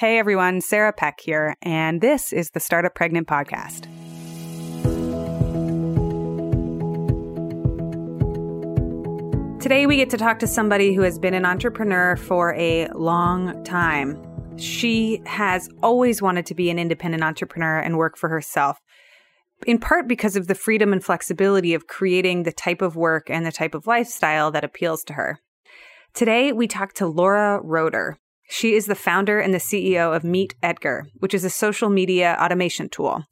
Hey everyone, Sarah Peck here, and this is the Startup Pregnant Podcast. Today we get to talk to somebody who has been an entrepreneur for a long time. She has always wanted to be an independent entrepreneur and work for herself, in part because of the freedom and flexibility of creating the type of work and the type of lifestyle that appeals to her. Today we talk to Laura Roeder. She is the founder and the CEO of Meet Edgar, which is a social media automation tool.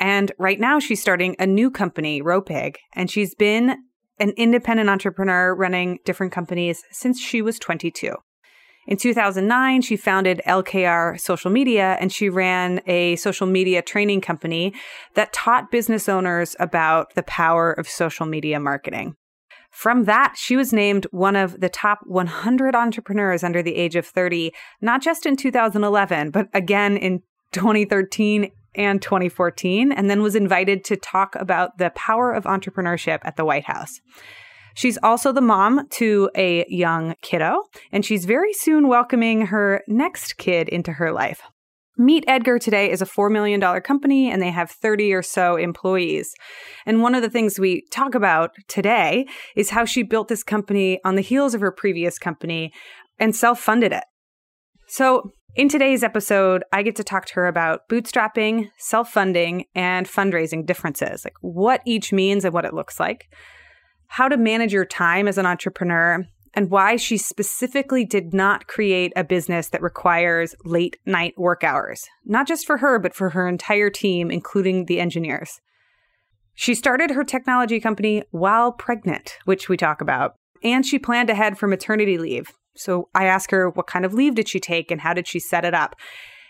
And right now she's starting a new company, Ropig, and she's been an independent entrepreneur running different companies since she was 22. In 2009, she founded LKR Social Media, and she ran a social media training company that taught business owners about the power of social media marketing. From that, she was named one of the top 100 entrepreneurs under the age of 30, not just in 2011, but again in 2013 and 2014, and then was invited to talk about the power of entrepreneurship at the White House. She's also the mom to a young kiddo, and she's very soon welcoming her next kid into her life. Meet Edgar today is a $4 million company, and they have 30 or so employees. And one of the things we talk about today is how she built this company on the heels of her previous company and self-funded it. So in today's episode, I get to talk to her about bootstrapping, self-funding, and fundraising differences, like what each means and what it looks like, how to manage your time as an entrepreneur, and why she specifically did not create a business that requires late-night work hours, not just for her, but for her entire team, including the engineers. She started her technology company while pregnant, which we talk about, and she planned ahead for maternity leave. So I ask her, what kind of leave did she take and how did she set it up?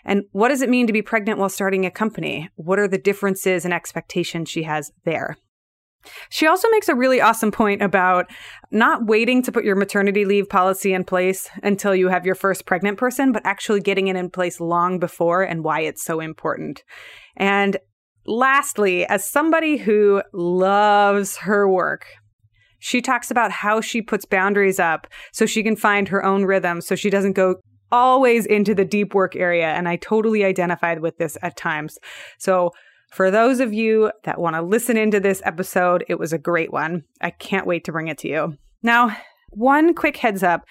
And what does it mean to be pregnant while starting a company? What are the differences and expectations she has there? She also makes a really awesome point about not waiting to put your maternity leave policy in place until you have your first pregnant person, but actually getting it in place long before and why it's so important. And lastly, as somebody who loves her work, she talks about how she puts boundaries up so she can find her own rhythm so she doesn't go always into the deep work area. And I totally identified with this at times. So for those of you that want to listen into this episode, it was a great one. I can't wait to bring it to you. Now, one quick heads up.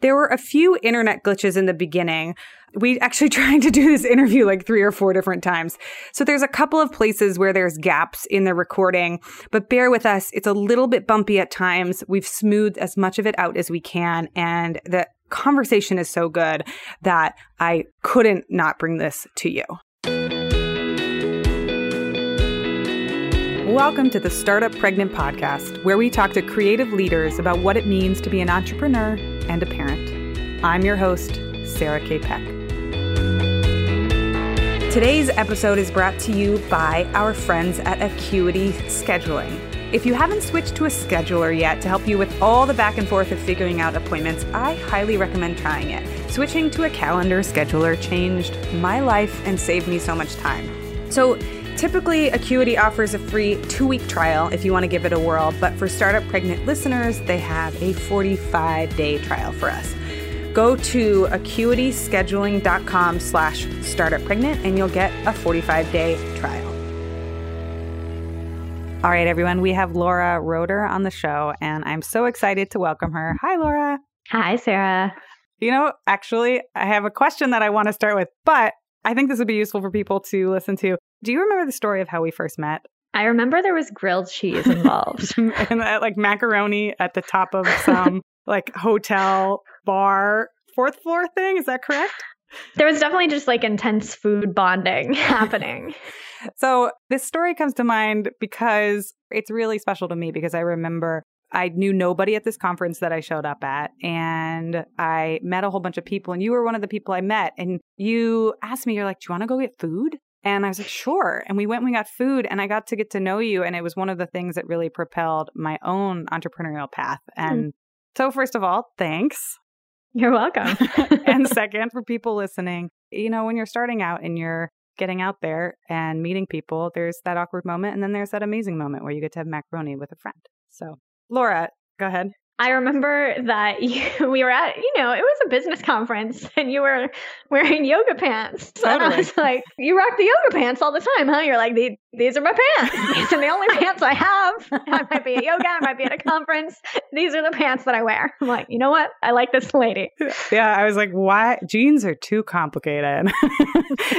There were a few internet glitches in the beginning. We actually tried to do this interview like 3 or 4 different times. So there's a couple of places where there's gaps in the recording, but bear with us. It's a little bit bumpy at times. We've smoothed as much of it out as we can. And the conversation is so good that I couldn't not bring this to you. Welcome to the Startup Pregnant Podcast, where we talk to creative leaders about what it means to be an entrepreneur and a parent. I'm your host, Sarah K. Peck. Today's episode is brought to you by our friends at Acuity Scheduling. If you haven't switched to a scheduler yet to help you with all the back and forth of figuring out appointments, I highly recommend trying it. Switching to a calendar scheduler changed my life and saved me so much time. So typically, Acuity offers a free 2-week trial if you want to give it a whirl, but for Startup Pregnant listeners, they have a 45-day trial for us. Go to acuityscheduling.com/startuppregnant and you'll get a 45-day trial. All right, everyone, we have Laura Roeder on the show, and I'm so excited to welcome her. Hi, Laura. Hi, Sarah. You know, actually, I have a question that I want to start with, but I think this would be useful for people to listen to. Do you remember the story of how we first met? I remember there was grilled cheese involved. And like macaroni at the top of some like hotel bar 4th floor thing. Is that correct? There was definitely just like intense food bonding happening. So this story comes to mind because it's really special to me because I remember I knew nobody at this conference that I showed up at, and I met a whole bunch of people, and you were one of the people I met, and you asked me, you're like, do you want to go get food? And I was like, sure. And we went and we got food, and I got to get to know you, and it was one of the things that really propelled my own entrepreneurial path. And So first of all, thanks. You're welcome. And second, for people listening, you know, when you're starting out and you're getting out there and meeting people, there's that awkward moment, and then there's that amazing moment where you get to have macaroni with a friend. So Laura, go ahead. I remember that we were at, it was a business conference and you were wearing yoga pants. Totally. And I was like, you rock the yoga pants all the time, huh? You're like, these are my pants. These are the only pants I have. I might be at yoga. I might be at a conference. These are the pants that I wear. I'm like, you know what? I like this lady. Yeah. I was like, why? Jeans are too complicated.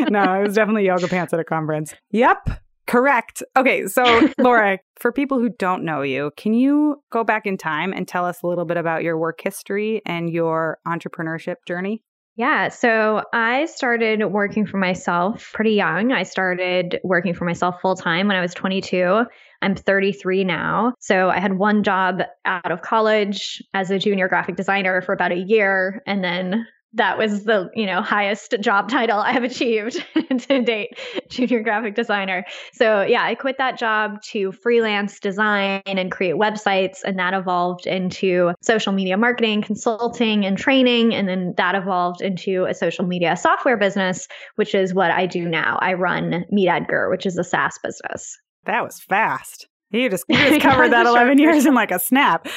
No, it was definitely yoga pants at a conference. Yep. Correct. Okay. So Laura, for people who don't know you, can you go back in time and tell us a little bit about your work history and your entrepreneurship journey? Yeah. So I started working for myself pretty young. I started working for myself full time when I was 22. I'm 33 now. So I had one job out of college as a junior graphic designer for about a year. And then that was the, highest job title I have achieved to date, junior graphic designer. So yeah, I quit that job to freelance design and create websites. And that evolved into social media marketing, consulting, and training. And then that evolved into a social media software business, which is what I do now. I run Meet Edgar, which is a SaaS business. That was fast. You just covered that 11 years in like a snap.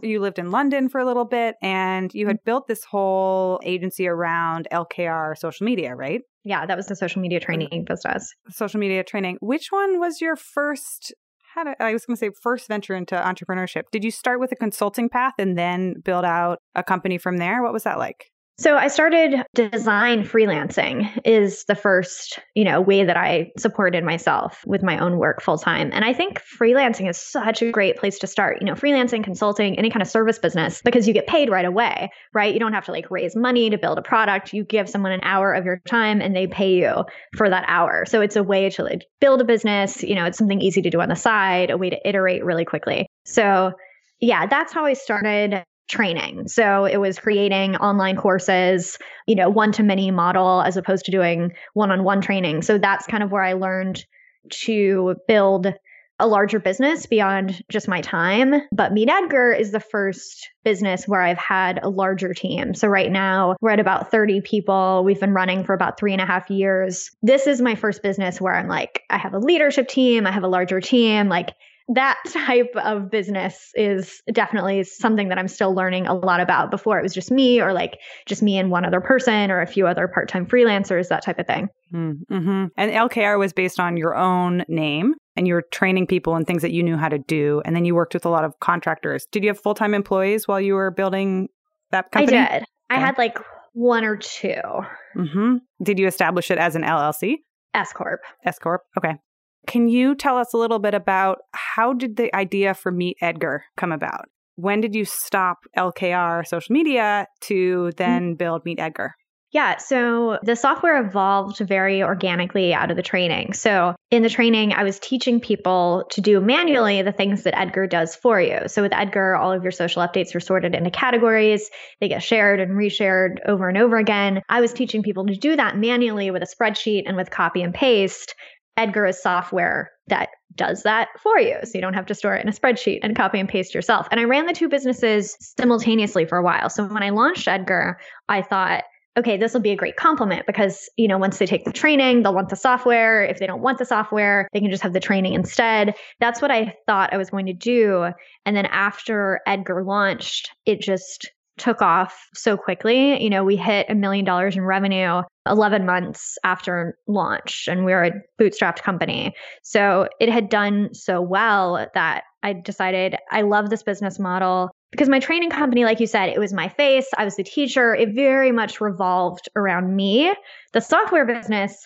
You lived in London for a little bit and you had built this whole agency around LKR Social Media, right? Yeah, that was the social media training business. Social media training. Which one was your first venture into entrepreneurship? Did you start with a consulting path and then build out a company from there? What was that like? So I started design freelancing is the first, way that I supported myself with my own work full time. And I think freelancing is such a great place to start, freelancing, consulting, any kind of service business, because you get paid right away, right? You don't have to raise money to build a product. You give someone an hour of your time and they pay you for that hour. So it's a way to build a business. It's something easy to do on the side, a way to iterate really quickly. So yeah, that's how I started training. So it was creating online courses, one-to-many model as opposed to doing one-on-one training. So that's kind of where I learned to build a larger business beyond just my time. But Meet Edgar is the first business where I've had a larger team. So right now we're at about 30 people. We've been running for about 3.5 years. This is my first business where I'm like, I have a leadership team. I have a larger team. That type of business is definitely something that I'm still learning a lot about. Before it was just me or just me and one other person or a few other part-time freelancers, that type of thing. Mm-hmm. And LKR was based on your own name and you were training people and things that you knew how to do. And then you worked with a lot of contractors. Did you have full-time employees while you were building that company? I did. I had one or two. Mm-hmm. Did you establish it as an LLC? S-Corp. S-Corp. Okay. Can you tell us a little bit about how did the idea for Meet Edgar come about? When did you stop LKR Social Media to then build Meet Edgar? Yeah, so the software evolved very organically out of the training. So in the training, I was teaching people to do manually the things that Edgar does for you. So with Edgar, all of your social updates are sorted into categories. They get shared and reshared over and over again. I was teaching people to do that manually with a spreadsheet and with copy and paste. Edgar is software that does that for you. So you don't have to store it in a spreadsheet and copy and paste yourself. And I ran the two businesses simultaneously for a while. So when I launched Edgar, I thought, okay, this will be a great compliment because, once they take the training, they'll want the software. If they don't want the software, they can just have the training instead. That's what I thought I was going to do. And then after Edgar launched, it just took off so quickly. We hit $1 million in revenue 11 months after launch, and we were a bootstrapped company. So it had done so well that I decided I love this business model because my training company, like you said, it was my face. I was the teacher. It very much revolved around me. The software business,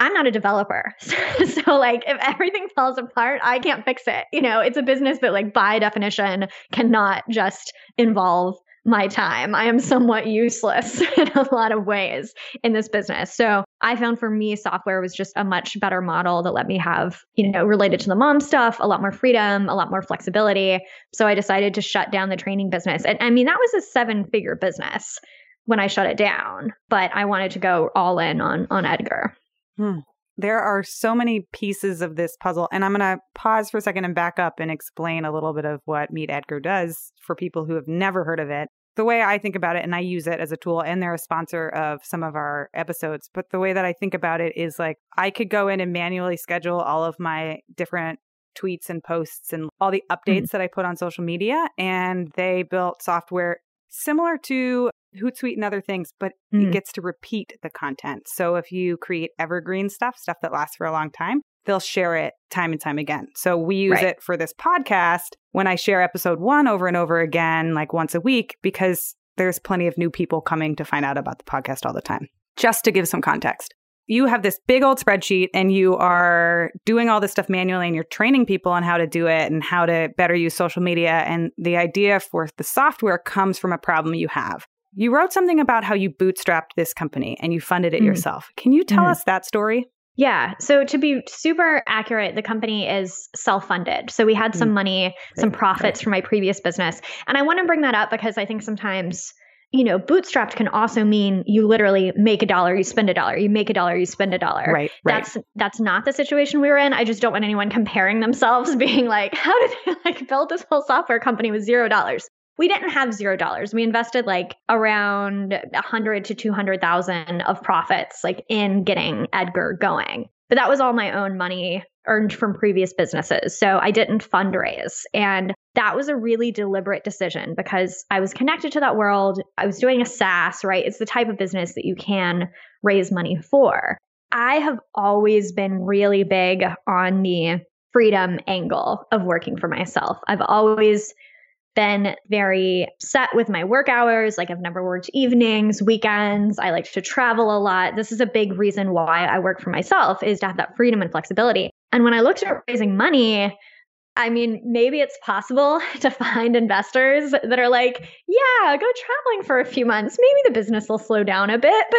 I'm not a developer. So if everything falls apart, I can't fix it. It's a business that by definition cannot just involve my time. I am somewhat useless in a lot of ways in this business. So I found for me, software was just a much better model that let me have, related to the mom stuff, a lot more freedom, a lot more flexibility. So I decided to shut down the training business. And that was a 7-figure business when I shut it down, but I wanted to go all in on Edgar. There are so many pieces of this puzzle, and I'm going to pause for a second and back up and explain a little bit of what Meet Edgar does for people who have never heard of it. The way I think about it, and I use it as a tool, and they're a sponsor of some of our episodes, but the way that I think about it is I could go in and manually schedule all of my different tweets and posts and all the updates that I put on social media. And they built software similar to Hootsuite and other things, but it gets to repeat the content. So if you create evergreen stuff that lasts for a long time, they'll share it time and time again. So we use it for this podcast when I share episode one over and over again, like once a week, because there's plenty of new people coming to find out about the podcast all the time. Just to give some context, you have this big old spreadsheet and you are doing all this stuff manually and you're training people on how to do it and how to better use social media. And the idea for the software comes from a problem you have. You wrote something about how you bootstrapped this company and you funded it yourself. Can you tell us that story? Yeah. So to be super accurate, the company is self-funded. So we had some money, some profits from my previous business. And I want to bring that up because I think sometimes, you know, bootstrapped can also mean you literally make $1, you spend $1, you make $1, you spend $1. Right. That's not the situation we were in. I just don't want anyone comparing themselves being like, how did they like build this whole software company with $0? We didn't have $0. We invested like around 100 to 200,000 of profits like in getting Edgar going. But that was all my own money earned from previous businesses. So I didn't fundraise. And that was a really deliberate decision because I was connected to that world. I was doing a SaaS, right? It's the type of business that you can raise money for. I have always been really big on the freedom angle of working for myself. I've always been very set with my work hours. Like I've never worked evenings, weekends. I like to travel a lot. This is a big reason why I work for myself is to have that freedom and flexibility. And when I looked at raising money, I mean, maybe it's possible to find investors that are like, yeah, go traveling for a few months. Maybe the business will slow down a bit, but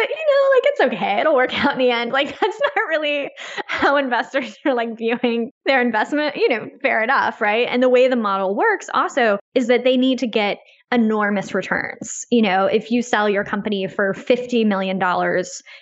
you know, like it's okay. It'll work out in the end. Like that's not really how investors are like viewing their investment. You know, fair enough, right? And the way the model works also is that they need to get enormous returns. You know, if you sell your company for $50 million,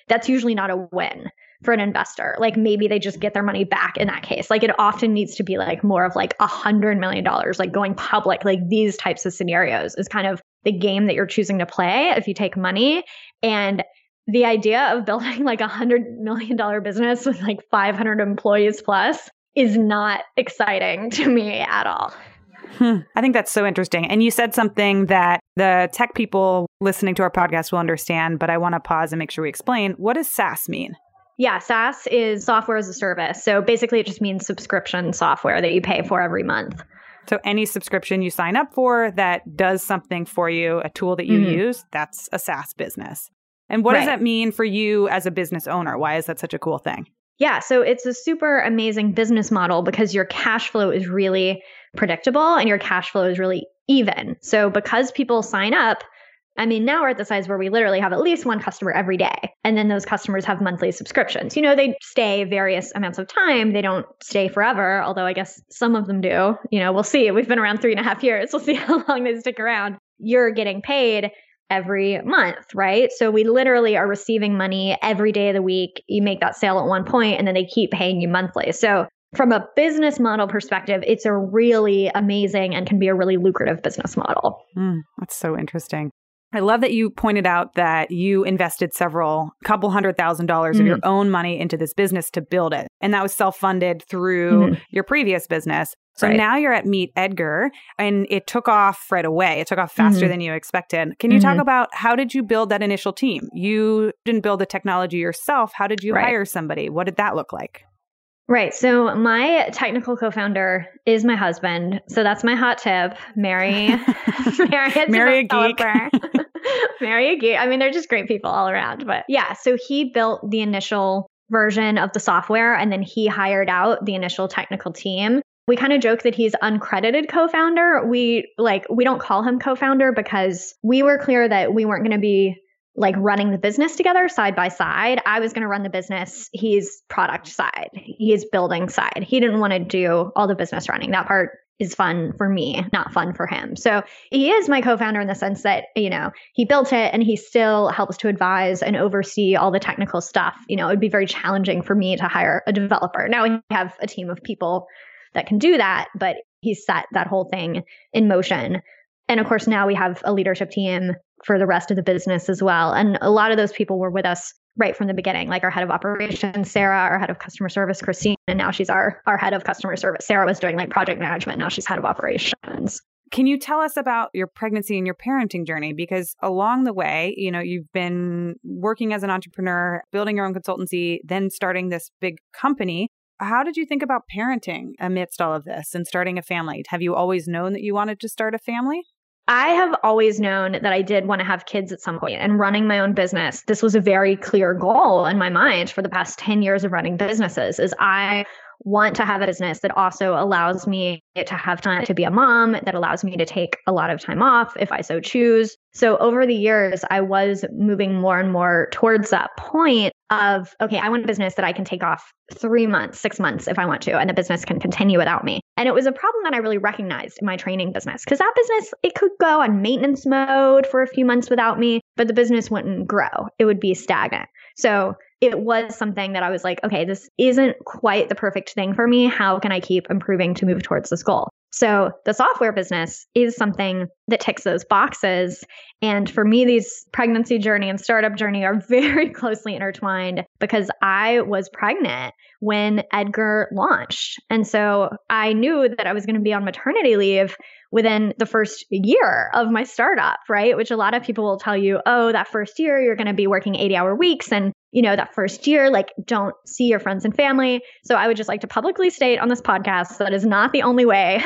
that's usually not a win for an investor. Like maybe they just get their money back in that case. Like it often needs to be like more of like $100 million, like going public, like these types of scenarios is kind of the game that you're choosing to play if you take money. And the idea of building like $100 million business with like 500 employees plus is not exciting to me at all. I think that's so interesting. And you said something that the tech people listening to our podcast will understand, but I want to pause and make sure we explain. What does SaaS mean? Yeah, SaaS is software as a service. So basically, it just means subscription software that you pay for every month. So any subscription you sign up for that does something for you, a tool that you use, that's a SaaS business. And what does that mean for you as a business owner? Why is that such a cool thing? Yeah, so it's a super amazing business model because your cash flow is really predictable and your cash flow is really even. So because people sign up, I mean, now we're at the size where we literally have at least one customer every day. And then those customers have monthly subscriptions. You know, they stay various amounts of time. They don't stay forever, although I guess some of them do. You know, we'll see. We've been around 3.5 years. We'll see how long they stick around. You're getting paid every month, right? So we literally are receiving money every day of the week. You make that sale at one point and then they keep paying you monthly. So from a business model perspective, it's a really amazing and can be a really lucrative business model. That's so interesting. I love that you pointed out that you invested couple $100,000 of your own money into this business to build it. And that was self-funded through your previous business. So now you're at Meet Edgar and it took off right away. It took off faster than you expected. Can you talk about how did you build that initial team? You didn't build the technology yourself. How did you hire somebody? What did that look like? Right. So my technical co-founder is my husband. So that's my hot tip. Marry a geek. Marry a geek. I mean, they're just great people all around. But yeah, so he built the initial version of the software and then he hired out the initial technical team. We kind of joke that he's uncredited co-founder. We don't call him co-founder because we were clear that we weren't going to be like running the business together side by side. I was going to run the business. He's product side. He's building side. He didn't want to do all the business running. That part is fun for me, not fun for him. So he is my co-founder in the sense that, you know, he built it and he still helps to advise and oversee all the technical stuff. You know, it would be very challenging for me to hire a developer. Now we have a team of people that can do that, but he set that whole thing in motion. And of course, now we have a leadership team for the rest of the business as well. And a lot of those people were with us right from the beginning, like our head of operations, Sarah, our head of customer service, Christine, and now she's our head of customer service. Sarah was doing like project management. Now she's head of operations. Can you tell us about your pregnancy and your parenting journey? Because along the way, you know, you've been working as an entrepreneur, building your own consultancy, then starting this big company. How did you think about parenting amidst all of this and starting a family? Have you always known that you wanted to start a family? I have always known that I did want to have kids at some point, and running my own business, this was a very clear goal in my mind for the past 10 years of running businesses, is I want to have a business that also allows me to have time to be a mom, that allows me to take a lot of time off if I so choose. So over the years, I was moving more and more towards that point of, okay, I want a business that I can take off 3 months, 6 months if I want to, and the business can continue without me. And it was a problem that I really recognized in my training business, because that business, it could go on maintenance mode for a few months without me, but the business wouldn't grow. It would be stagnant. So it was something that I was like, okay, this isn't quite the perfect thing for me. How can I keep improving to move towards this goal? So the software business is something that ticks those boxes. And for me, these pregnancy journey and startup journey are very closely intertwined, because I was pregnant when Edgar launched. And so I knew that I was going to be on maternity leave within the first year of my startup, right? Which a lot of people will tell you, oh, that first year, you're going to be working 80-hour weeks. And you know, that first year, like, don't see your friends and family. So I would just like to publicly state on this podcast that is not the only way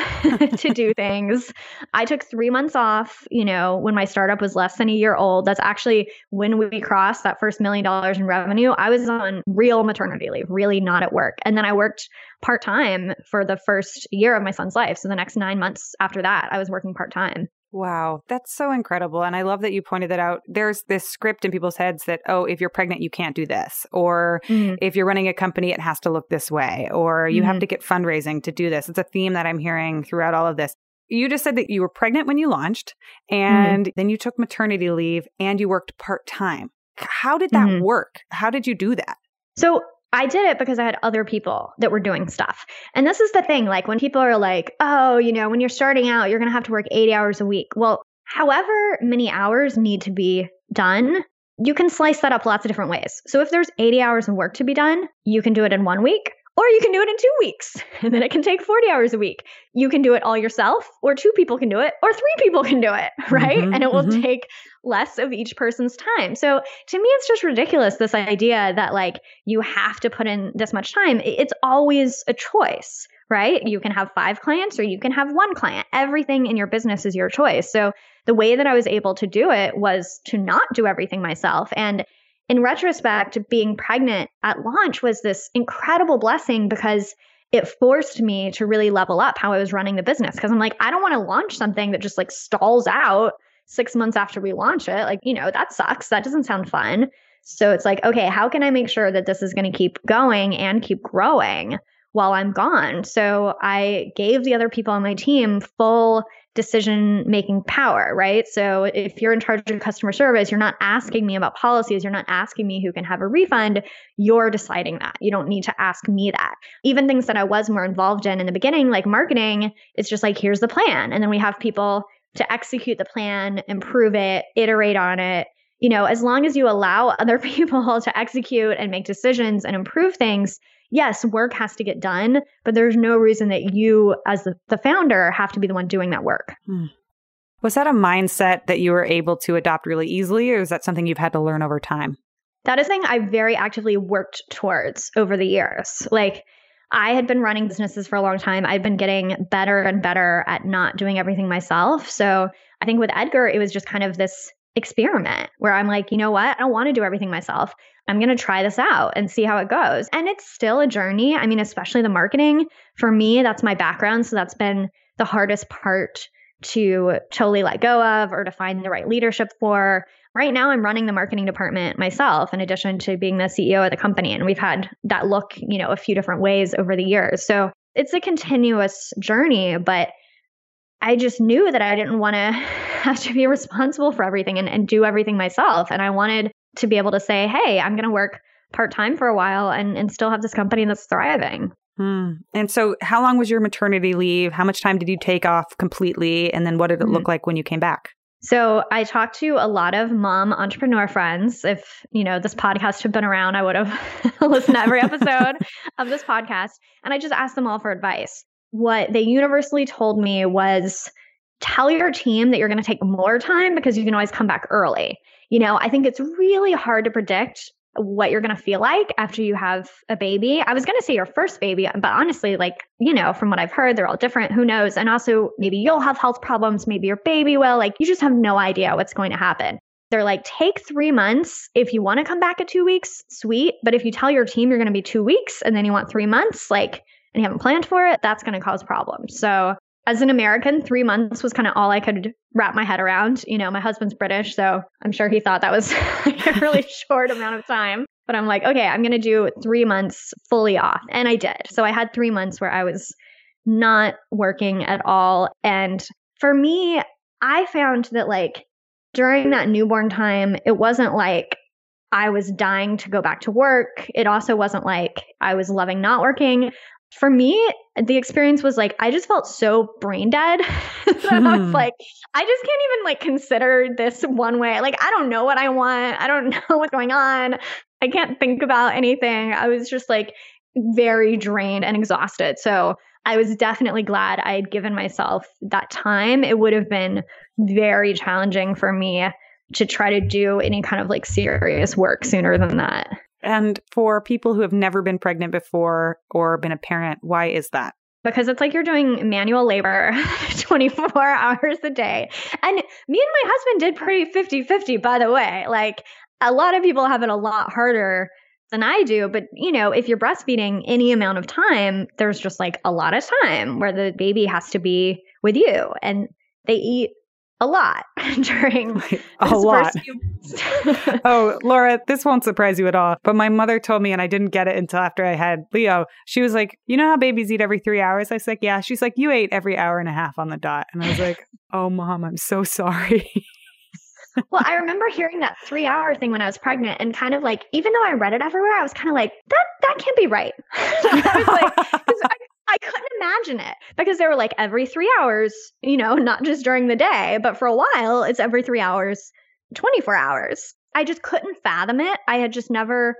to do things. I took 3 months off, you know, when my startup was less than a year old. That's actually when we crossed that first $1 million in revenue. I was on real maternity leave, really not at work. And then I worked part-time for the first year of my son's life. So the next 9 months after that, I was working part-time. Wow, that's so incredible. And I love that you pointed that out. There's this script in people's heads that, oh, if you're pregnant, you can't do this. Or if you're running a company, it has to look this way. Or you have to get fundraising to do this. It's a theme that I'm hearing throughout all of this. You just said that you were pregnant when you launched, and then you took maternity leave and you worked part-time. How did that work? How did you do that? So I did it because I had other people that were doing stuff. And this is the thing, like when people are like, oh, you know, when you're starting out, you're going to have to work 80 hours a week. Well, however many hours need to be done, you can slice that up lots of different ways. So if there's 80 hours of work to be done, you can do it in 1 week, or you can do it in 2 weeks, and then it can take 40 hours a week. You can do it all yourself, or two people can do it, or three people can do it, right? And it will take less of each person's time. So to me, it's just ridiculous, this idea that like you have to put in this much time. It's always a choice, right? You can have 5 clients or you can have 1 client. Everything in your business is your choice. So the way that I was able to do it was to not do everything myself. And in retrospect, being pregnant at launch was this incredible blessing, because it forced me to really level up how I was running the business. Because I'm like, I don't want to launch something that just like stalls out 6 months after we launch it. Like, you know, that sucks. That doesn't sound fun. So it's like, okay, how can I make sure that this is going to keep going and keep growing while I'm gone? So I gave the other people on my team full decision-making power, right? So if you're in charge of customer service, you're not asking me about policies. You're not asking me who can have a refund. You're deciding that. You don't need to ask me that. Even things that I was more involved in the beginning, like marketing, it's just like, here's the plan. And then we have people to execute the plan, improve it, iterate on it. You know, as long as you allow other people to execute and make decisions and improve things, yes, work has to get done, but there's no reason that you as the founder have to be the one doing that work. Was that a mindset that you were able to adopt really easily, or is that something you've had to learn over time? That is something I very actively worked towards over the years. Like, I had been running businesses for a long time. I'd been getting better and better at not doing everything myself. So I think with Edgar, it was just kind of this experiment where I'm like, you know what? I don't want to do everything myself. I'm going to try this out and see how it goes. And it's still a journey. I mean, especially the marketing. For me, that's my background. So that's been the hardest part to totally let go of or to find the right leadership for. Right now, I'm running the marketing department myself, in addition to being the CEO of the company. And we've had that look, you know, a few different ways over the years. So it's a continuous journey, but I just knew that I didn't want to have to be responsible for everything and do everything myself. And I wanted to be able to say, hey, I'm going to work part-time for a while and still have this company that's thriving. And so how long was your maternity leave? How much time did you take off completely? And then what did it look like when you came back? So I talked to a lot of mom entrepreneur friends. If, you know, this podcast had been around, I would have listened to every episode of this podcast. And I just asked them all for advice. What they universally told me was, tell your team that you're going to take more time because you can always come back early. You know, I think it's really hard to predict what you're going to feel like after you have a baby. I was going to say your first baby, but honestly, like, you know, from what I've heard, they're all different. Who knows? And also maybe you'll have health problems. Maybe your baby will. Like, you just have no idea what's going to happen. They're like, take 3 months. If you want to come back at 2 weeks, sweet. But if you tell your team you're going to be 2 weeks and then you want 3 months, like, and you haven't planned for it, that's going to cause problems. So as an American, 3 months was kind of all I could wrap my head around. You know, my husband's British, so I'm sure he thought that was like a really short amount of time. But I'm like, okay, I'm going to do 3 months fully off. And I did. So I had 3 months where I was not working at all. And for me, I found that like during that newborn time, it wasn't like I was dying to go back to work. It also wasn't like I was loving not working. For me, the experience was like, I just felt so brain dead. So I was like, I just can't even like consider this one way. Like, I don't know what I want. I don't know what's going on. I can't think about anything. I was just like very drained and exhausted. So I was definitely glad I had given myself that time. It would have been very challenging for me to try to do any kind of like serious work sooner than that. And for people who have never been pregnant before or been a parent, why is that? Because it's like you're doing manual labor 24 hours a day. And me and my husband did pretty 50-50, by the way. Like, a lot of people have it a lot harder than I do. But, you know, if you're breastfeeding any amount of time, there's just like a lot of time where the baby has to be with you. And they eat a lot during a lot. Oh, Laura, this won't surprise you at all. But my mother told me, and I didn't get it until after I had Leo. She was like, you know how babies eat every 3 hours? I was like, yeah. She's like, you ate every hour and a half on the dot. And I was like, oh, Mom, I'm so sorry. Well, I remember hearing that 3 hour thing when I was pregnant and kind of like, even though I read it everywhere, I was kind of like, that can't be right. I was like, I couldn't imagine it because they were like every 3 hours, you know, not just during the day, but for a while, it's every 3 hours, 24 hours. I just couldn't fathom it. I had just never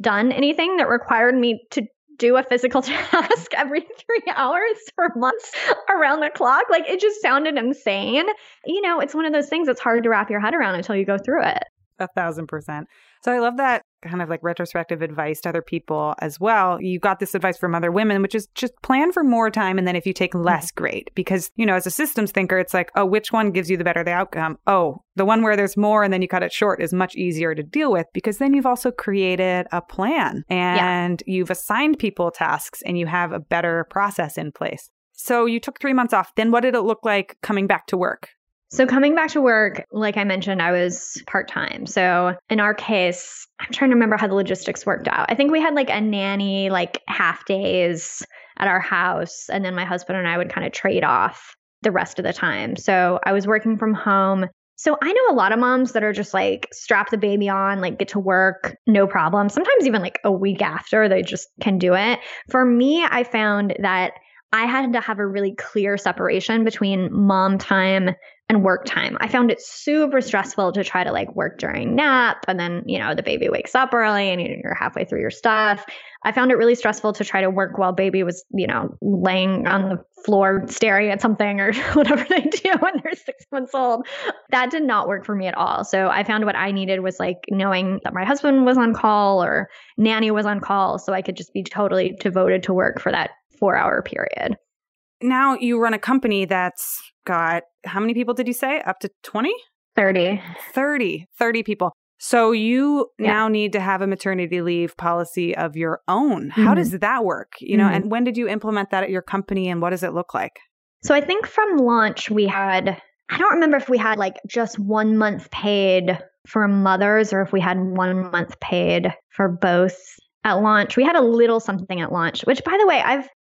done anything that required me to do a physical task every 3 hours for months around the clock. Like, it just sounded insane. You know, it's one of those things that's hard to wrap your head around until you go through it. 1,000%. So I love that kind of like retrospective advice to other people as well. You got this advice from other women, which is just plan for more time. And then if you take less, great. Because, you know, as a systems thinker, it's like, oh, which one gives you the better the outcome? Oh, the one where there's more and then you cut it short is much easier to deal with because then you've also created a plan and you've assigned people tasks and you have a better process in place. So you took 3 months off. Then what did it look like coming back to work? So coming back to work, like I mentioned, I was part-time. So in our case, I'm trying to remember how the logistics worked out. I think we had like a nanny, like half days at our house. And then my husband and I would kind of trade off the rest of the time. So I was working from home. So I know a lot of moms that are just like, strap the baby on, like get to work, no problem. Sometimes even like a week after, they just can do it. For me, I found that I had to have a really clear separation between mom time and work time. I found it super stressful to try to like work during nap and then, you know, the baby wakes up early and you're halfway through your stuff. I found it really stressful to try to work while baby was, you know, laying on the floor staring at something or whatever they do when they're 6 months old. That did not work for me at all. So I found what I needed was like knowing that my husband was on call or nanny was on call so I could just be totally devoted to work for that 4 hour period. Now you run a company that's got, how many people did you say? Up to 20? 30. 30 people. So you now need to have a maternity leave policy of your own. How does that work? You know, and when did you implement that at your company and what does it look like? So I think from launch we had, I don't remember if we had like just 1 month paid for mothers or if we had 1 month paid for both at launch. We had a little something at launch, which by the way,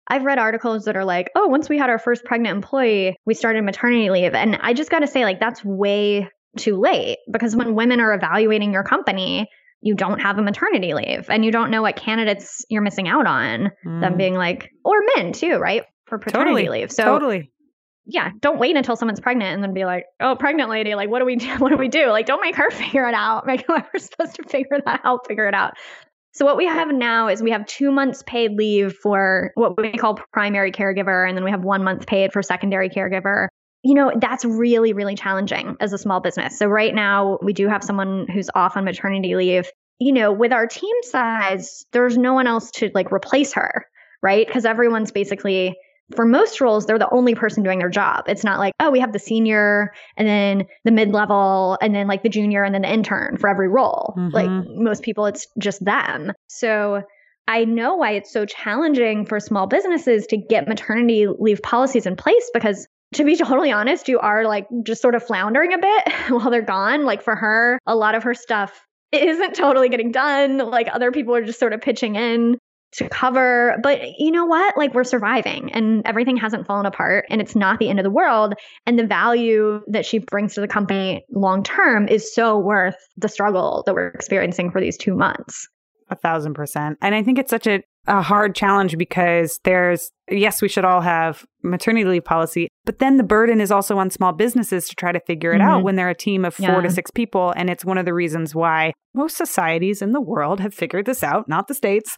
I've read articles that are like, oh, once we had our first pregnant employee, we started maternity leave. And I just got to say, like, that's way too late because when women are evaluating your company, you don't have a maternity leave and you don't know what candidates you're missing out on. Them being like, or men too, right? For paternity leave. So yeah, don't wait until someone's pregnant and then be like, oh, pregnant lady, like, what do we do? What do we do? Like, don't make her figure it out. Make whoever's supposed to figure that out, figure it out. So what we have now is we have 2 months paid leave for what we call primary caregiver. And then we have 1 month paid for secondary caregiver. You know, that's really, really challenging as a small business. So right now we do have someone who's off on maternity leave. You know, with our team size, there's no one else to like replace her, right? Because everyone's basically, for most roles, they're the only person doing their job. It's not like, oh, we have the senior and then the mid-level and then like the junior and then the intern for every role. Mm-hmm. Like most people, it's just them. So I know why it's so challenging for small businesses to get maternity leave policies in place, because to be totally honest, you are like just sort of floundering a bit while they're gone. Like for her, a lot of her stuff isn't totally getting done. Like other people are just sort of pitching in to cover. But you know what? Like we're surviving and everything hasn't fallen apart and it's not the end of the world. And the value that she brings to the company long term is so worth the struggle that we're experiencing for these 2 months. 1,000%. And I think it's such a hard challenge because there's, yes, we should all have maternity leave policy, but then the burden is also on small businesses to try to figure it out when they're a team of 4 to 6 people. And it's one of the reasons why most societies in the world have figured this out, not the States,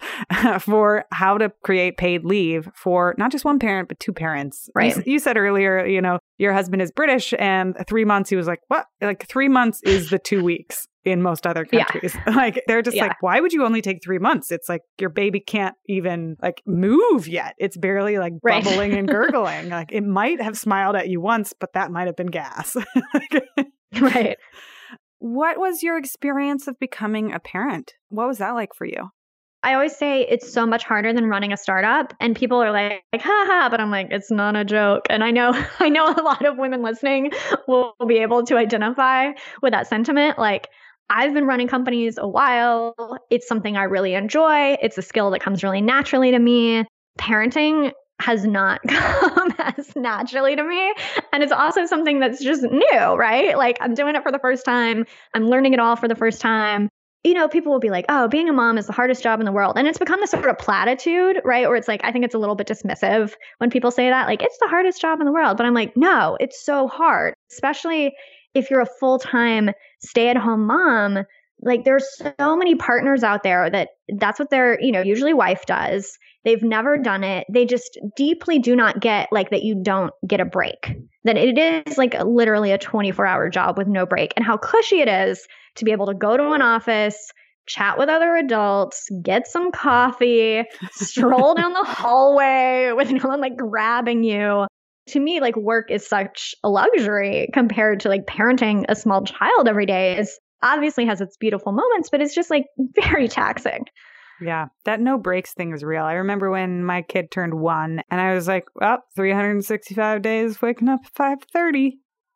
for how to create paid leave for not just one parent, but two parents. Right. You said earlier, you know, your husband is British and 3 months, he was like, what? Like 3 months is the 2 weeks. In most other countries. Yeah. Like, they're just like, why would you only take 3 months? It's like, your baby can't even like move yet. It's barely like bubbling and gurgling. Like, it might have smiled at you once, but that might have been gas. Right. What was your experience of becoming a parent? What was that like for you? I always say it's so much harder than running a startup, and people are like, haha, but I'm like, it's not a joke. And I know a lot of women listening will be able to identify with that sentiment. Like, I've been running companies a while. It's something I really enjoy. It's a skill that comes really naturally to me. Parenting has not come as naturally to me. And it's also something that's just new, right? Like, I'm doing it for the first time. I'm learning it all for the first time. You know, people will be like, oh, being a mom is the hardest job in the world. And it's become this sort of platitude, right? Or it's like, I think it's a little bit dismissive when people say that, like, it's the hardest job in the world. But I'm like, no, it's so hard, especially if you're a full-time stay-at-home mom. Like, there's so many partners out there that's what their, you know, usually wife does. They've never done it. They just deeply do not get like that you don't get a break, that it is like literally a 24-hour job with no break, and how cushy it is to be able to go to an office, chat with other adults, get some coffee, stroll down the hallway with no one like grabbing you. To me, like, work is such a luxury compared to like parenting a small child every day. Is obviously has its beautiful moments, but it's just like very taxing. Yeah. That no breaks thing is real. I remember when my kid turned 1 and I was like, well, 365 days, waking up at 5:30.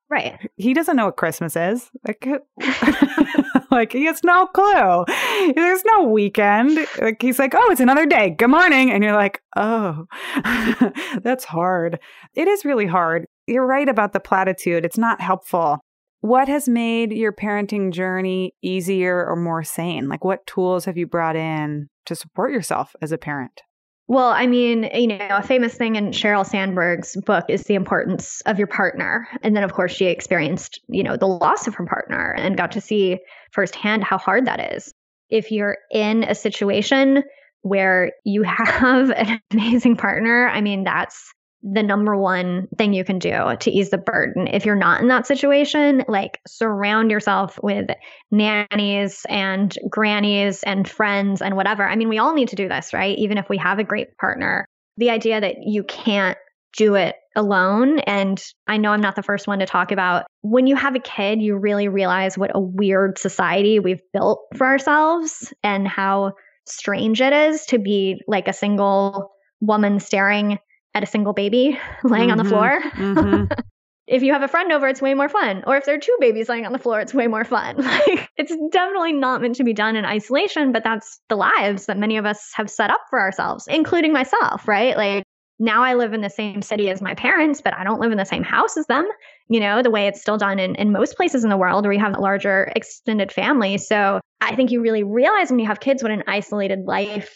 Right. He doesn't know what Christmas is. Like, he has no clue. There's no weekend. Like, he's like, oh, it's another day. Good morning. And you're like, oh, that's hard. It is really hard. You're right about the platitude. It's not helpful. What has made your parenting journey easier or more sane? Like, what tools have you brought in to support yourself as a parent? Well, I mean, you know, a famous thing in Sheryl Sandberg's book is the importance of your partner. And then, of course, she experienced, you know, the loss of her partner and got to see firsthand how hard that is. If you're in a situation where you have an amazing partner, I mean, that's the number one thing you can do to ease the burden. If you're not in that situation, like, surround yourself with nannies and grannies and friends and whatever. I mean, we all need to do this, right? Even if we have a great partner, the idea that you can't do it alone. And I know I'm not the first one to talk about when you have a kid, you really realize what a weird society we've built for ourselves and how strange it is to be like a single woman staring at a single baby laying on the floor. If you have a friend over, it's way more fun. Or if there are two babies laying on the floor, it's way more fun. Like, it's definitely not meant to be done in isolation, but that's the lives that many of us have set up for ourselves, including myself, right? Like, now I live in the same city as my parents, but I don't live in the same house as them, you know, the way it's still done in most places in the world where you have a larger extended family. So I think you really realize when you have kids what an isolated life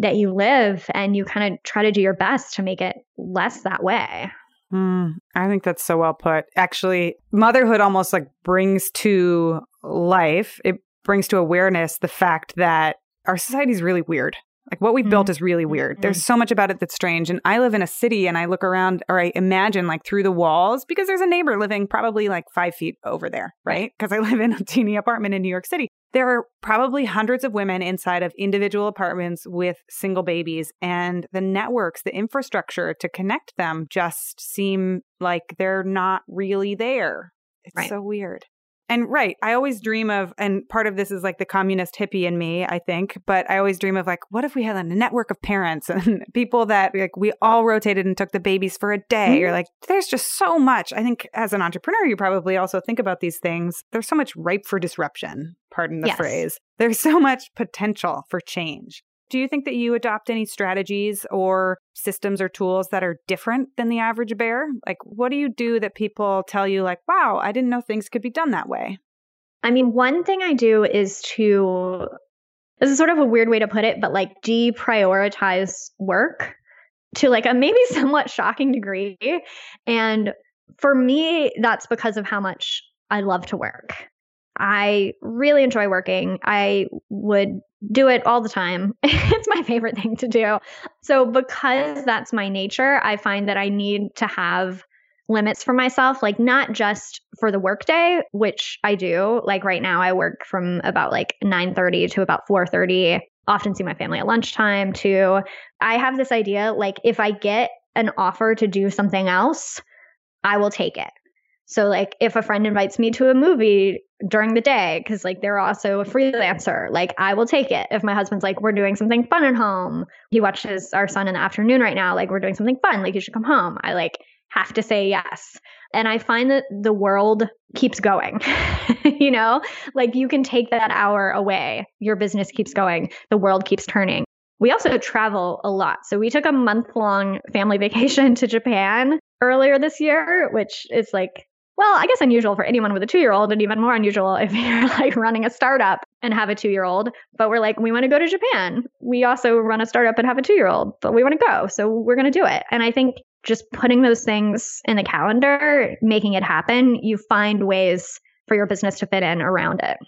that you live, and you kind of try to do your best to make it less that way. I think that's so well put. Actually, motherhood almost like brings to life, it brings to awareness the fact that our society is really weird. Like what we've built is really weird. There's so much about it that's strange. And I live in a city and I look around or I imagine like through the walls because there's a neighbor living probably like 5 feet over there, right? Because I live in a teeny apartment in New York City. There are probably hundreds of women inside of individual apartments with single babies, and the networks, the infrastructure to connect them just seem like they're not really there. It's so weird. And I always dream of, and part of this is like the communist hippie in me, I think, but I always dream of like, what if we had a network of parents and people that like we all rotated and took the babies for a day? You're like, there's just so much. I think as an entrepreneur, you probably also think about these things. There's so much ripe for disruption, pardon the phrase. There's so much potential for change. Do you think that you adopt any strategies or systems or tools that are different than the average bear? Like, what do you do that people tell you like, wow, I didn't know things could be done that way? I mean, one thing I do is to, this is sort of a weird way to put it, but like deprioritize work to like a maybe somewhat shocking degree. And for me, that's because of how much I love to work. I really enjoy working. I would do it all the time. It's my favorite thing to do. So because that's my nature, I find that I need to have limits for myself, like not just for the workday, which I do. Like right now I work from about like 9:30 to about 4:30, often see my family at lunchtime too. I have this idea, like if I get an offer to do something else, I will take it. So like if a friend invites me to a movie during the day, because like they're also a freelancer, like I will take it. If my husband's like, we're doing something fun at home, he watches our son in the afternoon right now, like we're doing something fun, like you should come home. I like have to say yes. And I find that the world keeps going, you know, like you can take that hour away. Your business keeps going. The world keeps turning. We also travel a lot. So we took a month-long family vacation to Japan earlier this year, which is like, well, I guess unusual for anyone with a 2-year-old, and even more unusual if you're like running a startup and have a 2-year-old. But we're like, we want to go to Japan. We also run a startup and have a 2-year-old, but we want to go. So we're going to do it. And I think just putting those things in the calendar, making it happen, you find ways for your business to fit in around it.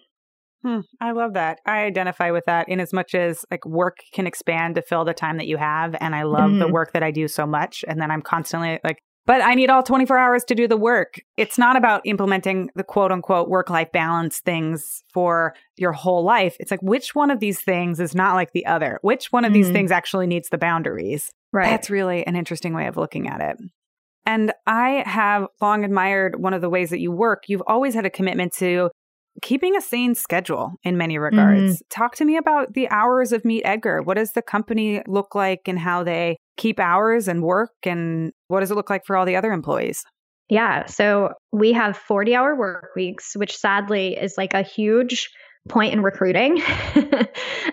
I love that. I identify with that in as much as like work can expand to fill the time that you have. And I love the work that I do so much. And then I'm constantly like, but I need all 24 hours to do the work. It's not about implementing the quote unquote work-life balance things for your whole life. It's like, which one of these things is not like the other? Which one of these things actually needs the boundaries? Right. That's really an interesting way of looking at it. And I have long admired one of the ways that you work. You've always had a commitment to keeping a sane schedule in many regards. Talk to me about the hours of Meet Edgar. What does the company look like and how they keep hours and work, and what does it look like for all the other employees? Yeah. So we have 40-hour work weeks, which sadly is like a huge point in recruiting,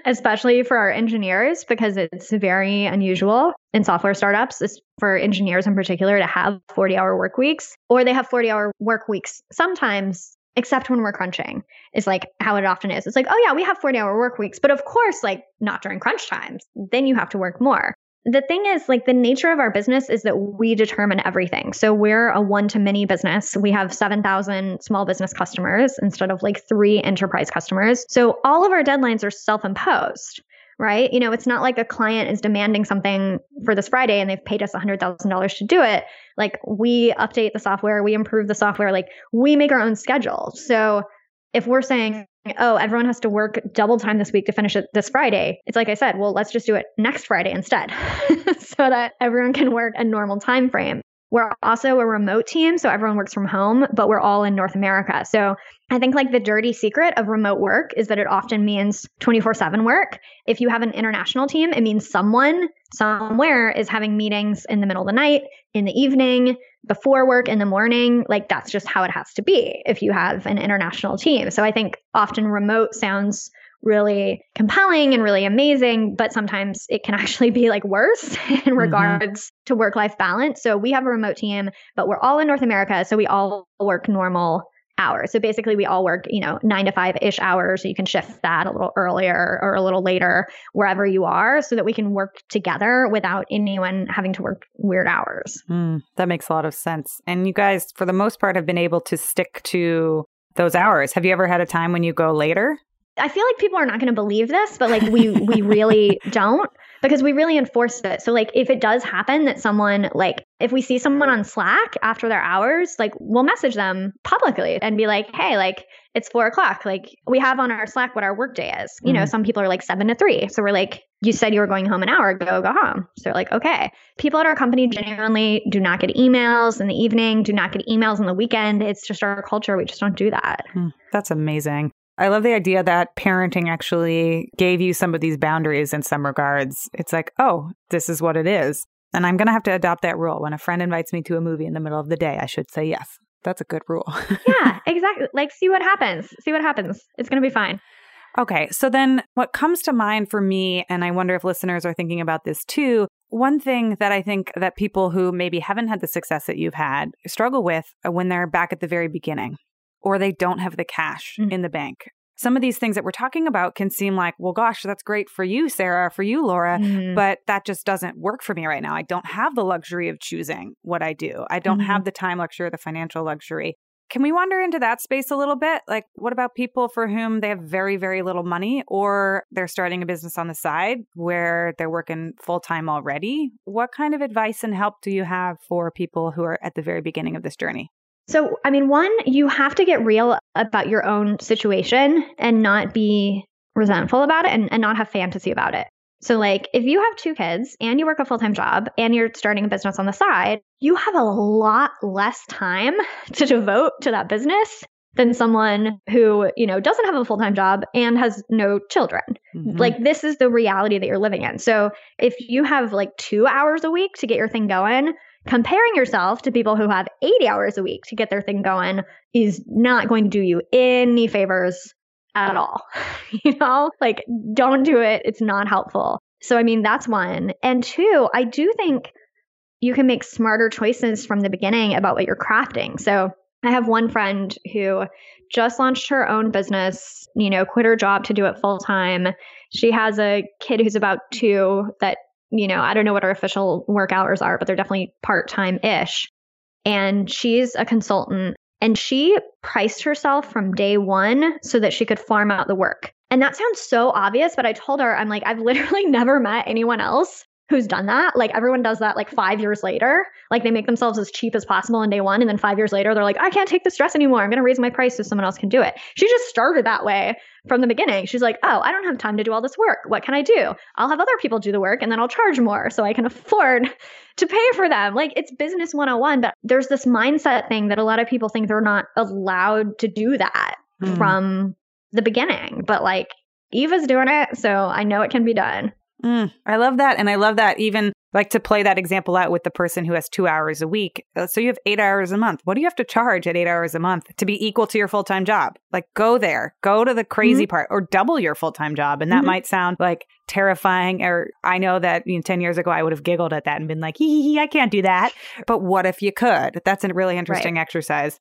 especially for our engineers, because it's very unusual in software startups for engineers in particular to have 40-hour work weeks, or they have 40-hour work weeks sometimes, except when we're crunching, is like how it often is. It's like, oh yeah, we have 40-hour work weeks, but of course, like not during crunch times, then you have to work more. The thing is, like the nature of our business is that we determine everything. So we're a one-to-many business. We have 7,000 small business customers instead of like 3 enterprise customers. So all of our deadlines are self-imposed, right? You know, it's not like a client is demanding something for this Friday and they've paid us $100,000 to do it. Like we update the software, we improve the software, like we make our own schedule. So if we're saying, oh, everyone has to work double time this week to finish it this Friday, it's like I said, well, let's just do it next Friday instead so that everyone can work a normal time frame. We're also a remote team, so everyone works from home, but we're all in North America. So I think like the dirty secret of remote work is that it often means 24/7 work. If you have an international team, it means someone somewhere is having meetings in the middle of the night, in the evening, before work, in the morning. Like that's just how it has to be if you have an international team. So I think often remote sounds really compelling and really amazing, but sometimes it can actually be like worse in regards to work-life balance. So we have a remote team, but we're all in North America. So we all work normal hours. So basically we all work, 9 to 5-ish hours. So you can shift that a little earlier or a little later, wherever you are, so that we can work together without anyone having to work weird hours. That makes a lot of sense. And you guys, for the most part, have been able to stick to those hours. Have you ever had a time when you go later? I feel like people are not going to believe this, but we really don't, because we really enforce it. So if it does happen that someone, if we see someone on Slack after their hours, we'll message them publicly and be like, hey, it's 4 o'clock. We have on our Slack what our work day is. You know, some people are 7 to 3. So we're you said you were going home an hour ago, go home. So we're okay. People at our company genuinely do not get emails in the evening, do not get emails on the weekend. It's just our culture. We just don't do that. That's amazing. I love the idea that parenting actually gave you some of these boundaries in some regards. It's oh, this is what it is. And I'm going to have to adopt that rule. When a friend invites me to a movie in the middle of the day, I should say yes. That's a good rule. Yeah, exactly. See what happens. See what happens. It's going to be fine. Okay. So then what comes to mind for me, and I wonder if listeners are thinking about this too, one thing that I think that people who maybe haven't had the success that you've had struggle with when they're back at the very beginning, or they don't have the cash in the bank. Some of these things that we're talking about can seem well, gosh, that's great for you, Sarah, for you, Laura, but that just doesn't work for me right now. I don't have the luxury of choosing what I do. I don't have the time luxury or the financial luxury. Can we wander into that space a little bit? What about people for whom they have very, very little money, or they're starting a business on the side where they're working full-time already? What kind of advice and help do you have for people who are at the very beginning of this journey? So, one, you have to get real about your own situation and not be resentful about it and not have fantasy about it. So, if you have 2 kids and you work a full-time job and you're starting a business on the side, you have a lot less time to devote to that business than someone who, doesn't have a full-time job and has no children. This is the reality that you're living in. So, if you have 2 hours a week to get your thing going, comparing yourself to people who have 80 hours a week to get their thing going is not going to do you any favors at all. Don't do it. It's not helpful. So, that's one. And two, I do think you can make smarter choices from the beginning about what you're crafting. So I have one friend who just launched her own business, quit her job to do it full time. She has a kid who's about 2 that I don't know what her official work hours are, but they're definitely part-time-ish. And she's a consultant, and she priced herself from day one so that she could farm out the work. And that sounds so obvious, but I told her, I've literally never met anyone else who's done that. Everyone does that 5 years later. They make themselves as cheap as possible on day one. And then 5 years later, they're I can't take the stress anymore. I'm going to raise my price so someone else can do it. She just started that way from the beginning. She's oh, I don't have time to do all this work. What can I do? I'll have other people do the work and then I'll charge more so I can afford to pay for them. It's business 101, but there's this mindset thing that a lot of people think they're not allowed to do that from the beginning. But Eva's doing it. So I know it can be done. I love that. And I love that even to play that example out with the person who has 2 hours a week. So you have 8 hours a month. What do you have to charge at 8 hours a month to be equal to your full-time job? Go there, go to the crazy part, or double your full-time job. And that might sound terrifying. Or I know that 10 years ago, I would have giggled at that and been I can't do that. But what if you could? That's a really interesting exercise.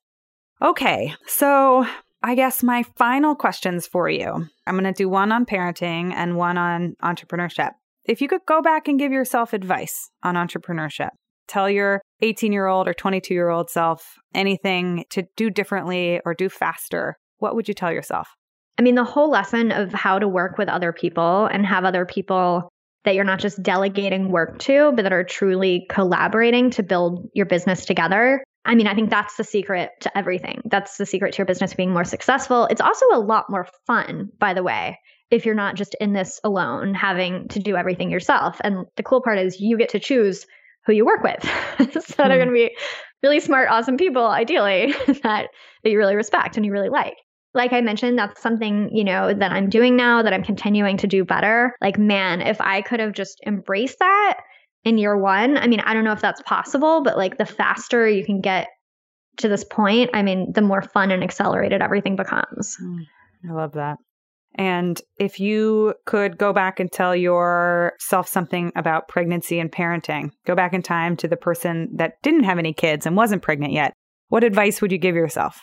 Okay. So I guess my final questions for you. I'm going to do one on parenting and one on entrepreneurship. If you could go back and give yourself advice on entrepreneurship, tell your 18-year-old or 22-year-old self anything to do differently or do faster, what would you tell yourself? The whole lesson of how to work with other people and have other people that you're not just delegating work to, but that are truly collaborating to build your business together. I think that's the secret to everything. That's the secret to your business being more successful. It's also a lot more fun, by the way, if you're not just in this alone, having to do everything yourself. And the cool part is you get to choose who you work with. So they're going to be really smart, awesome people, ideally, that you really respect and you really like. Like I mentioned, that's something, that I'm doing now that I'm continuing to do better. If I could have just embraced that in year one, I don't know if that's possible, but the faster you can get to this point, the more fun and accelerated everything becomes. I love that. And if you could go back and tell yourself something about pregnancy and parenting, go back in time to the person that didn't have any kids and wasn't pregnant yet, what advice would you give yourself?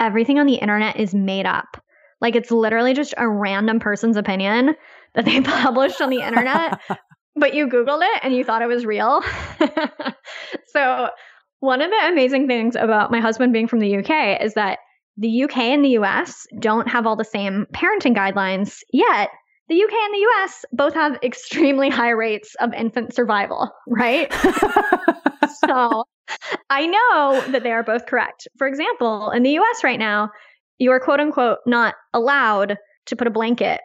everything on the internet is made up. Like, it's literally just a random person's opinion that they published on the internet, but you Googled it and you thought it was real. So one of the amazing things about my husband being from the UK is that the UK and the US don't have all the same parenting guidelines, yet the UK and the US both have extremely high rates of infant survival, right? So I know that they are both correct. For example, in the US right now, you are quote unquote not allowed to put a blanket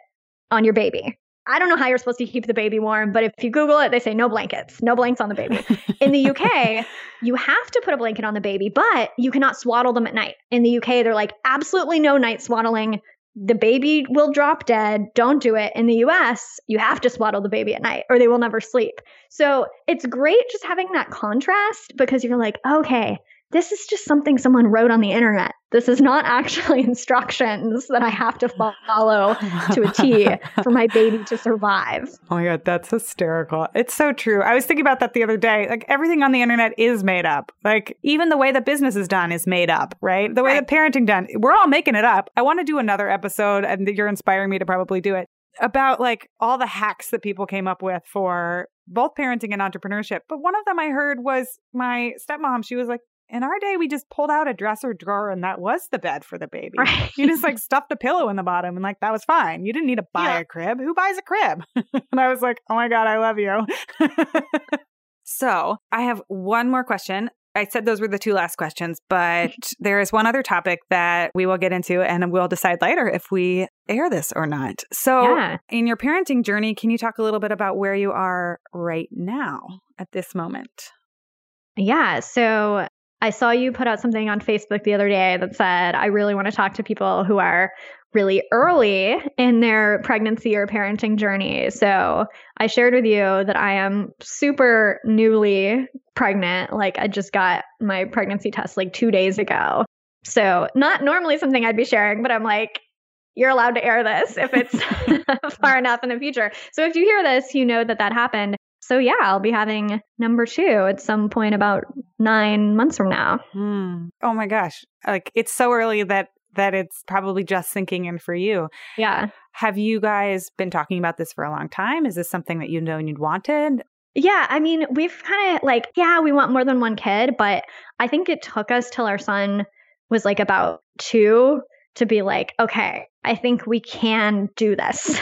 on your baby. I don't know how you're supposed to keep the baby warm, but if you Google it, they say no blankets, no blanks on the baby. In the UK, you have to put a blanket on the baby, but you cannot swaddle them at night. In the UK, they're like, absolutely no night swaddling. The baby will drop dead. Don't do it. In the US, you have to swaddle the baby at night or they will never sleep. So it's great just having that contrast because you're like, okay, this is just something someone wrote on the internet. This is not actually instructions that I have to follow to a T for my baby to survive. Oh my God, that's hysterical. It's so true. I was thinking about that the other day. Like, everything on the internet is made up. Like, even the way that business is done is made up, right? The way that parenting done, we're all making it up. I want to do another episode, and you're inspiring me to probably do it, about like all the hacks that people came up with for both parenting and entrepreneurship. But one of them I heard was my stepmom. She was like, in our day, we just pulled out a dresser drawer and that was the bed for the baby. Right. You just like stuffed a pillow in the bottom and like that was fine. You didn't need to buy a crib. Who buys a crib? And I was like, oh my God, I love you. So I have one more question. I said those were the two last questions, but there is one other topic that we will get into and we'll decide later if we air this or not. So in your parenting journey, can you talk a little bit about where you are right now at this moment? Yeah. So I saw you put out something on Facebook the other day that said, I really want to talk to people who are really early in their pregnancy or parenting journey. So I shared with you that I am super newly pregnant. Like, I just got my pregnancy test like 2 days ago. So not normally something I'd be sharing, but I'm like, you're allowed to air this if it's far enough in the future. So if you hear this, you know that that happened. So yeah, I'll be having number two at some point about 9 months from now. Oh my gosh. Like, it's so early that it's probably just sinking in for you. Yeah. Have you guys been talking about this for a long time? Is this something that you know you'd wanted? Yeah. I mean, we've kind of like, we want more than one kid, but I think it took us till our son was like about two to be like, okay, I think we can do this,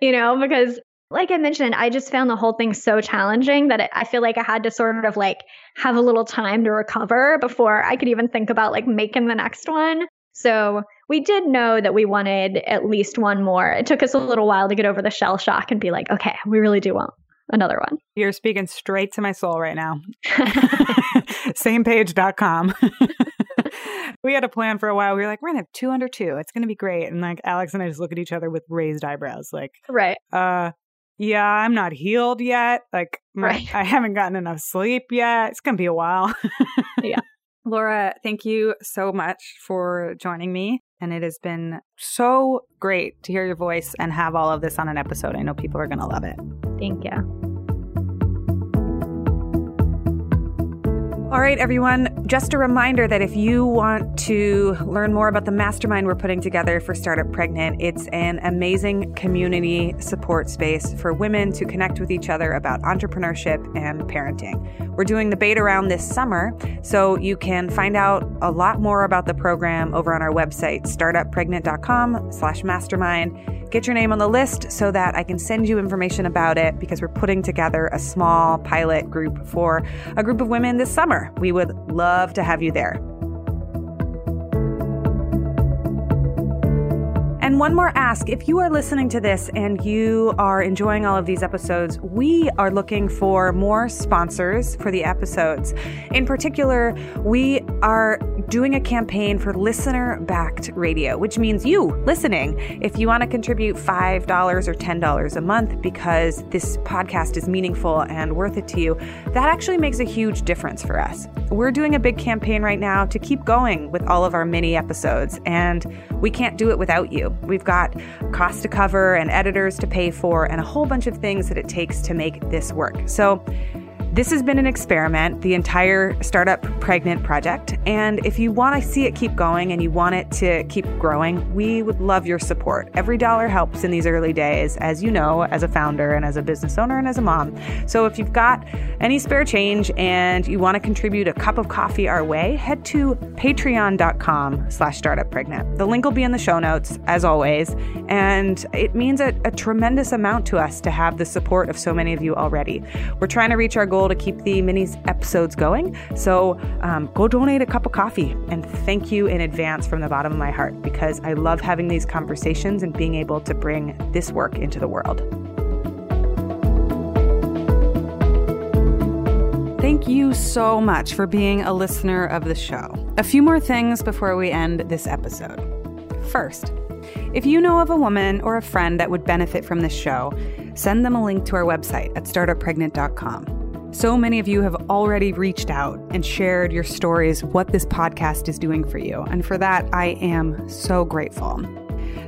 you know, because like I mentioned, I just found the whole thing so challenging that I feel like I had to sort of like have a little time to recover before I could even think about like making the next one. So we did know that we wanted at least one more. It took us a little while to get over the shell shock and be like, okay, we really do want another one. You're speaking straight to my soul right now. Samepage.com. We had a plan for a while. We were like, we're going to have two under two. It's going to be great. And like Alex and I just look at each other with raised eyebrows like, right. Yeah, I'm not healed yet. Like, I haven't gotten enough sleep yet. It's going to be a while. Yeah. Laura, thank you so much for joining me. And it has been so great to hear your voice and have all of this on an episode. I know people are going to love it. Thank you. All right, everyone, just a reminder that if you want to learn more about the mastermind we're putting together for Startup Pregnant, it's an amazing community support space for women to connect with each other about entrepreneurship and parenting. We're doing the beta round this summer, so you can find out a lot more about the program over on our website, startuppregnant.com/mastermind. Get your name on the list so that I can send you information about it because we're putting together a small pilot group for a group of women this summer. We would love to have you there. And one more ask, if you are listening to this and you are enjoying all of these episodes, we are looking for more sponsors for the episodes. In particular, we are doing a campaign for listener-backed radio, which means you listening. If you want to contribute $5 or $10 a month because this podcast is meaningful and worth it to you, that actually makes a huge difference for us. We're doing a big campaign right now to keep going with all of our mini episodes, and we can't do it without you. We've got costs to cover and editors to pay for and a whole bunch of things that it takes to make this work. So This has been an experiment, the entire Startup Pregnant project. And if you want to see it keep going and you want it to keep growing, we would love your support. Every dollar helps in these early days, as you know, as a founder and as a business owner and as a mom. So if you've got any spare change and you want to contribute a cup of coffee our way, head to patreon.com/startuppregnant. The link will be in the show notes, as always. And it means a tremendous amount to us to have the support of so many of you already. We're trying to reach our goal to keep the mini episodes going. So go donate a cup of coffee, and thank you in advance from the bottom of my heart, because I love having these conversations and being able to bring this work into the world. Thank you so much for being a listener of the show. A few more things before we end this episode. First, if you know of a woman or a friend that would benefit from this show, send them a link to our website at startuppregnant.com. So many of you have already reached out and shared your stories, what this podcast is doing for you. And for that, I am so grateful.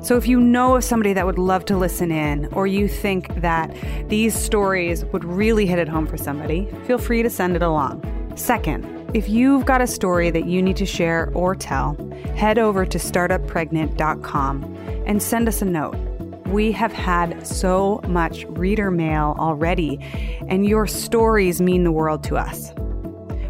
So if you know of somebody that would love to listen in, or you think that these stories would really hit it home for somebody, feel free to send it along. Second, if you've got a story that you need to share or tell, head over to startuppregnant.com and send us a note. We have had so much reader mail already, and your stories mean the world to us.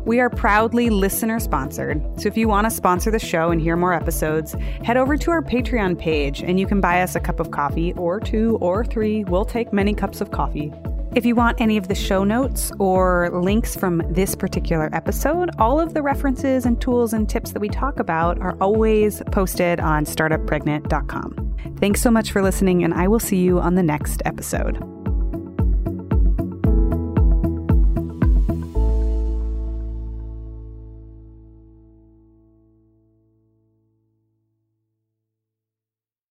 We are proudly listener-sponsored, so if you want to sponsor the show and hear more episodes, head over to our Patreon page, and you can buy us a cup of coffee, or two, or three. We'll take many cups of coffee. If you want any of the show notes or links from this particular episode, all of the references and tools and tips that we talk about are always posted on startuppregnant.com. Thanks so much for listening, and I will see you on the next episode.